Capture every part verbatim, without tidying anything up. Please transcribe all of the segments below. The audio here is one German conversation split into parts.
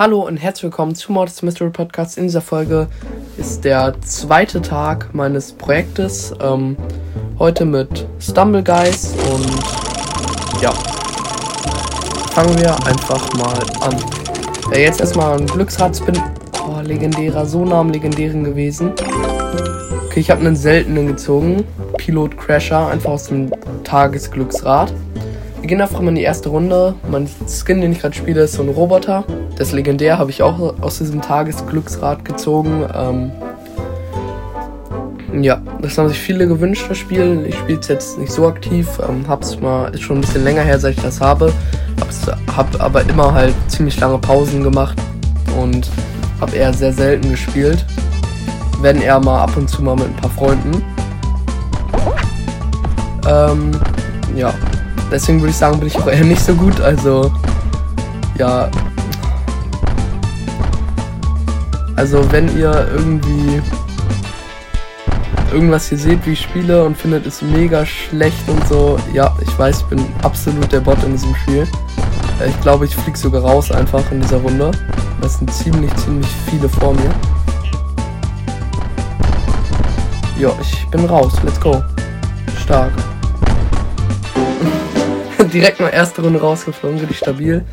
Hallo und herzlich willkommen zu Mods Mystery Podcast. In dieser Folge ist der zweite Tag meines Projektes. Ähm, heute mit Stumble Guys und ja, fangen wir einfach mal an. Ja, jetzt erstmal ein Glücksradspin. Oh, legendärer, so nah am legendären gewesen. Okay, ich habe einen seltenen gezogen. Pilot Crasher, einfach aus dem Tagesglücksrad. Wir gehen einfach mal in die erste Runde. Mein Skin, den ich gerade spiele, ist so ein Roboter. Das ist legendär, habe ich auch aus diesem Tagesglücksrad gezogen. Ähm ja, das haben sich viele gewünscht, das Spiel. Ich spiele es jetzt nicht so aktiv. Ähm, hab's mal, ist schon ein bisschen länger her, seit ich das habe. Hab's, hab aber immer halt ziemlich lange Pausen gemacht und habe eher sehr selten gespielt. Wenn eher mal ab und zu mal mit ein paar Freunden. Ähm, ja. Deswegen würde ich sagen, bin ich auch eher nicht so gut, also, ja, also wenn ihr irgendwie irgendwas hier seht, wie ich spiele und findet es mega schlecht und so, ja, ich weiß, ich bin absolut der Bot in diesem Spiel. Ich glaube, ich fliege sogar raus einfach in dieser Runde, das sind ziemlich, ziemlich viele vor mir. Ja, ich bin raus, let's go, stark. Direkt mal erste Runde rausgeflogen, richtig stabil.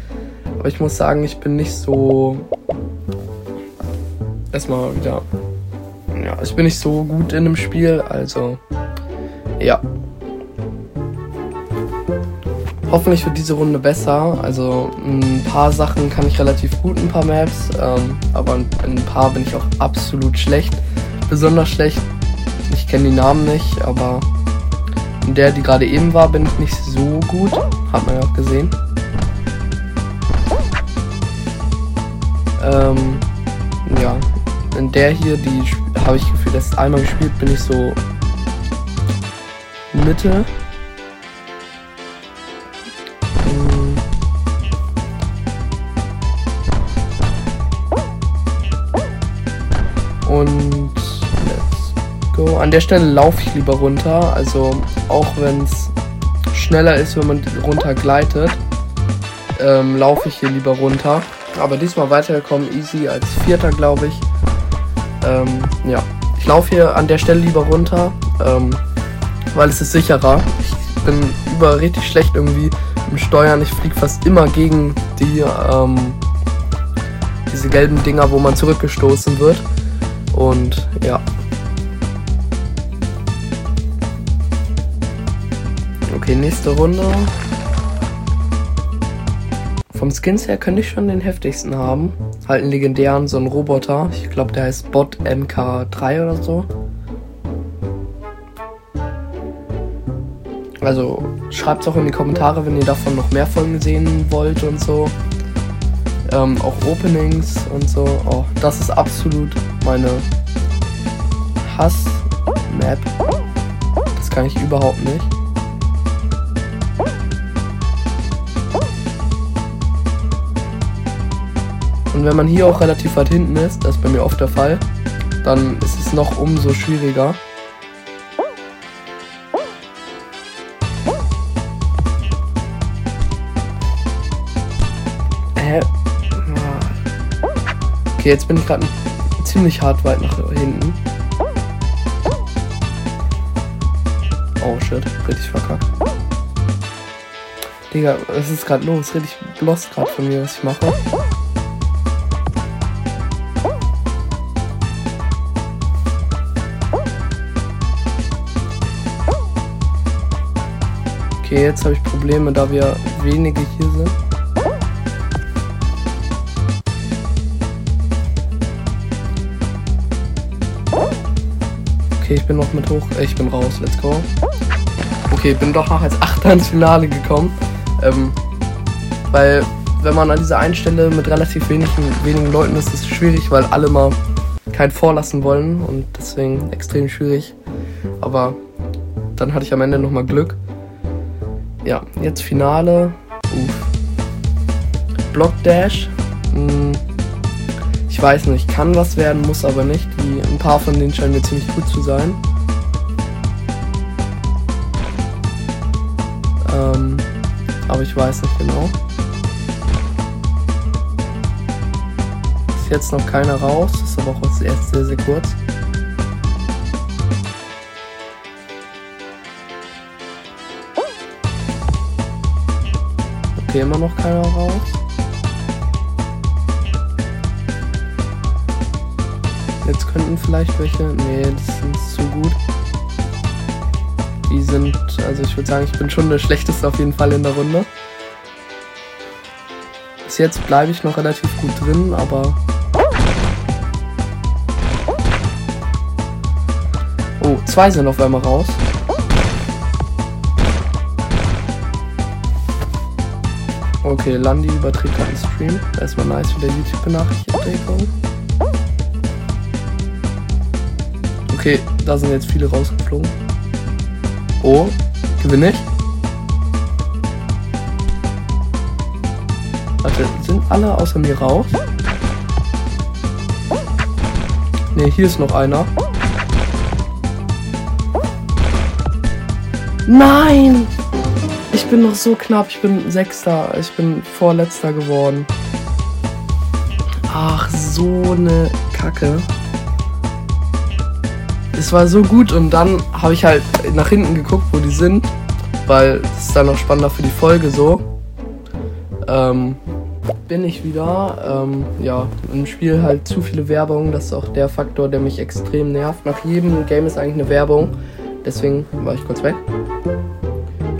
Aber ich muss sagen, ich bin nicht so. Erstmal wieder. Ja, ich bin nicht so gut in dem Spiel, also. Ja. Hoffentlich wird diese Runde besser. Also, ein paar Sachen kann ich relativ gut, ein paar Maps. Ähm, aber in ein paar bin ich auch absolut schlecht. Besonders schlecht. Ich kenne die Namen nicht, aber. In der, die gerade eben war, bin ich nicht so gut. Hat man ja auch gesehen. Ähm, ja. In der hier, die habe ich gefühlt, das einmal gespielt, bin ich so Mitte. Hm. Und so, an der Stelle laufe ich lieber runter, also auch wenn es schneller ist, wenn man runter gleitet, ähm, laufe ich hier lieber runter. Aber diesmal weitergekommen, easy als Vierter, glaube ich. Ähm, ja, ich laufe hier an der Stelle lieber runter, ähm, weil es ist sicherer. Ich bin über richtig schlecht irgendwie im Steuern, ich fliege fast immer gegen die, ähm, diese gelben Dinger, wo man zurückgestoßen wird. Und ja. Okay, nächste Runde. Vom Skins her könnte ich schon den heftigsten haben. Halt einen legendären, so einen Roboter. Ich glaube, der heißt Bot M K drei oder so. Also schreibt es auch in die Kommentare, wenn ihr davon noch mehr Folgen sehen wollt und so. Ähm, auch Openings und so. Oh, das ist absolut meine Hass-Map. Das kann ich überhaupt nicht. Und wenn man hier auch relativ weit hinten ist, das ist bei mir oft der Fall, dann ist es noch umso schwieriger. Hä? Okay, jetzt bin ich gerade ziemlich hart weit nach hinten. Oh shit, richtig verkackt. Digga, was ist gerade los? Richtig bloß gerade von mir, was ich mache. Okay, jetzt habe ich Probleme, da wir wenige hier sind. Okay, ich bin noch mit hoch. Ich bin raus, let's go. Okay, bin doch noch als Achter ins Finale gekommen. Ähm, weil, wenn man an dieser einen Stelle mit relativ wenigen, wenigen Leuten ist, ist es schwierig, weil alle mal keinen vorlassen wollen. Und deswegen extrem schwierig. Aber dann hatte ich am Ende nochmal Glück. Ja, jetzt Finale. Uff. Block Dash. Hm. Ich weiß nicht, kann was werden, muss aber nicht. Die, ein paar von denen scheinen mir ziemlich gut zu sein. Ähm, aber ich weiß nicht genau. bis jetzt noch keiner raus, ist aber auch erst sehr, sehr kurz. Okay, immer noch keiner raus. Jetzt könnten vielleicht welche... Nee, das sind zu gut. Die sind... Also ich würde sagen, ich bin schon der Schlechteste auf jeden Fall in der Runde. Bis jetzt bleibe ich noch relativ gut drin, aber... Oh, zwei sind auf einmal raus. Okay, Landi überträgt gerade den Stream. Erstmal nice wieder YouTube-Benachrichtigung. Okay, da sind jetzt viele rausgeflogen. Oh, gewinne ich? Warte, sind alle außer mir raus? Ne, hier ist noch einer. Nein! Ich bin noch so knapp, ich bin Sechster, ich bin Vorletzter geworden. Ach, so eine Kacke. Es war so gut und dann habe ich halt nach hinten geguckt, wo die sind, weil es ist dann noch spannender für die Folge so. Ähm, bin ich wieder, ähm, ja, im Spiel halt zu viele Werbung, das ist auch der Faktor, der mich extrem nervt. Nach jedem Game ist eigentlich eine Werbung, deswegen war ich kurz weg.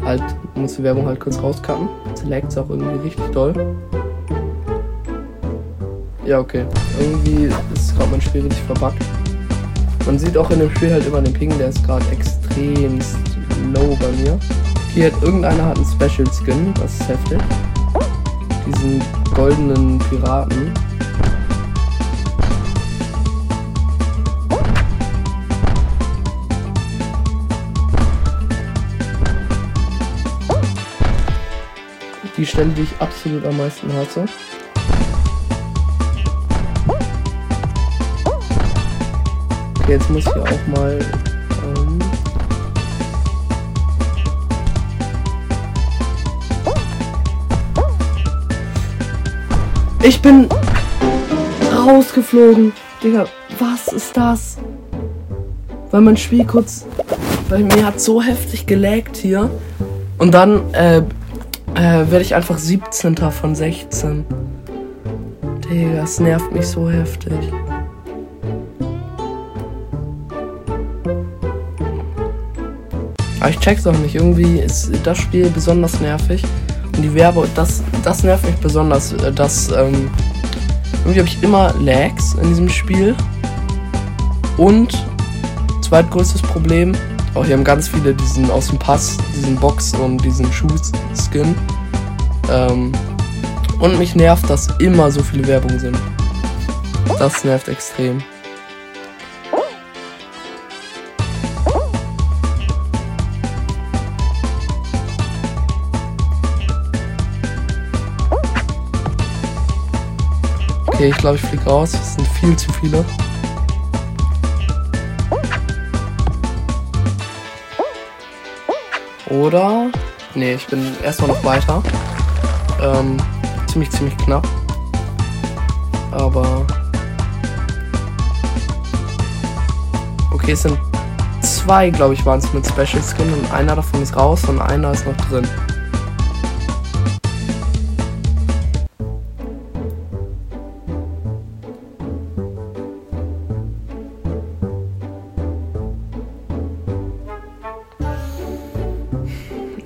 Halt, muss die Werbung halt kurz rauskappen, jetzt laggt es auch irgendwie richtig doll. Ja, okay, irgendwie ist gerade mein Spiel richtig verbuggt. Man sieht auch in dem Spiel halt immer den Ping, der ist gerade extremst low bei mir. Hier hat irgendeiner hat einen Special Skin, das ist heftig. Diesen goldenen Piraten. Die Stelle, die ich absolut am meisten hasse. Jetzt muss ich auch mal ähm ich bin rausgeflogen. Digga, was ist das? Weil mein Spiel kurz... Bei mir hat so heftig gelaggt hier. Und dann äh, äh, werde ich einfach siebzehnter von sechzehn. Digga, das nervt mich so heftig. Aber ich check's auch nicht, irgendwie ist das Spiel besonders nervig und die Werbung, das, das nervt mich besonders, dass ähm, irgendwie habe ich immer Lags in diesem Spiel und zweitgrößtes Problem, auch hier haben ganz viele diesen aus dem Pass, diesen Box und diesen Shoes-Skin ähm, und mich nervt, dass immer so viele Werbung sind, das nervt extrem. Okay, ich glaube, ich fliege raus. Es sind viel zu viele. Oder? Nee, ich bin erstmal noch weiter. Ähm, ziemlich, ziemlich knapp. Aber... Okay, es sind zwei, glaube ich, waren es mit Special Skin. Und einer davon ist raus und einer ist noch drin.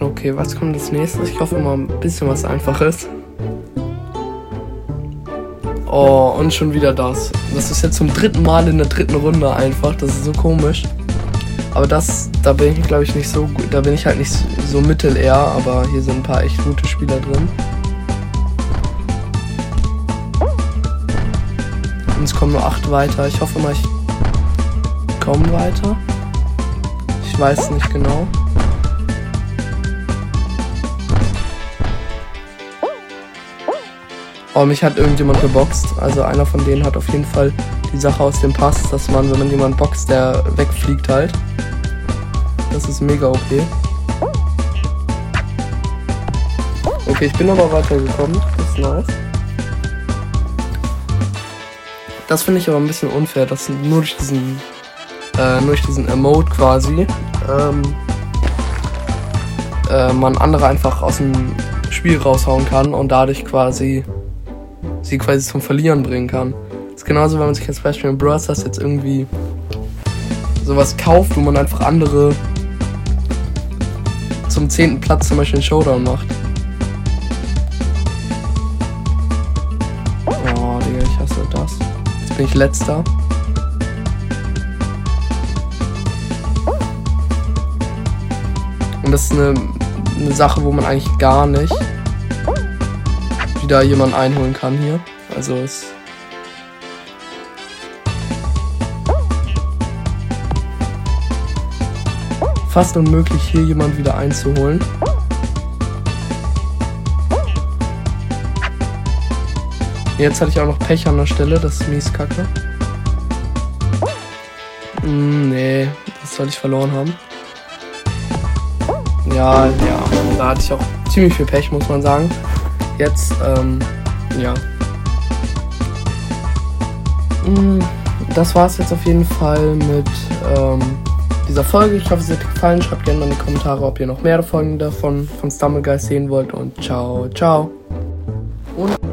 Okay, was kommt als nächstes? Ich hoffe mal ein bisschen was Einfaches. Oh, und schon wieder das. Das ist jetzt zum dritten Mal in der dritten Runde einfach. Das ist so komisch. Aber das, da bin ich glaube ich nicht so gut. Da bin ich halt nicht so mittel eher, aber hier sind ein paar echt gute Spieler drin. Und es kommen nur acht weiter. Ich hoffe mal, ich komme weiter. Ich weiß nicht genau. Oh, mich hat irgendjemand geboxt, also einer von denen hat auf jeden Fall die Sache aus dem Pass, dass man, wenn man jemanden boxt, der wegfliegt halt. Das ist mega O P. Okay, ich bin aber weitergekommen, das ist nice. Das finde ich aber ein bisschen unfair, dass nur durch diesen, äh, nur durch diesen Emote quasi ähm, äh, man andere einfach aus dem Spiel raushauen kann und dadurch quasi sie quasi zum Verlieren bringen kann. Das ist genauso, wenn man sich jetzt beispielsweise in Brawl Stars jetzt irgendwie sowas kauft, wo man einfach andere zum zehnten Platz zum Beispiel einen Showdown macht. Oh, Digga, ich hasse das. Jetzt bin ich letzter. Und das ist eine, eine Sache, wo man eigentlich gar nicht wieder jemanden einholen kann hier. Also es... fast unmöglich, hier jemand wieder einzuholen. Jetzt hatte ich auch noch Pech an der Stelle, das ist mies kacke. Mm, nee, das soll ich verloren haben. Ja, ja, da hatte ich auch ziemlich viel Pech, muss man sagen. Jetzt, ähm, ja. Mm, das war's jetzt auf jeden Fall mit, ähm, dieser Folge. Ich hoffe, es hat euch gefallen. Schreibt gerne mal in die Kommentare, ob ihr noch mehr Folgen davon von Stumble Guys sehen wollt. Und ciao, ciao. Und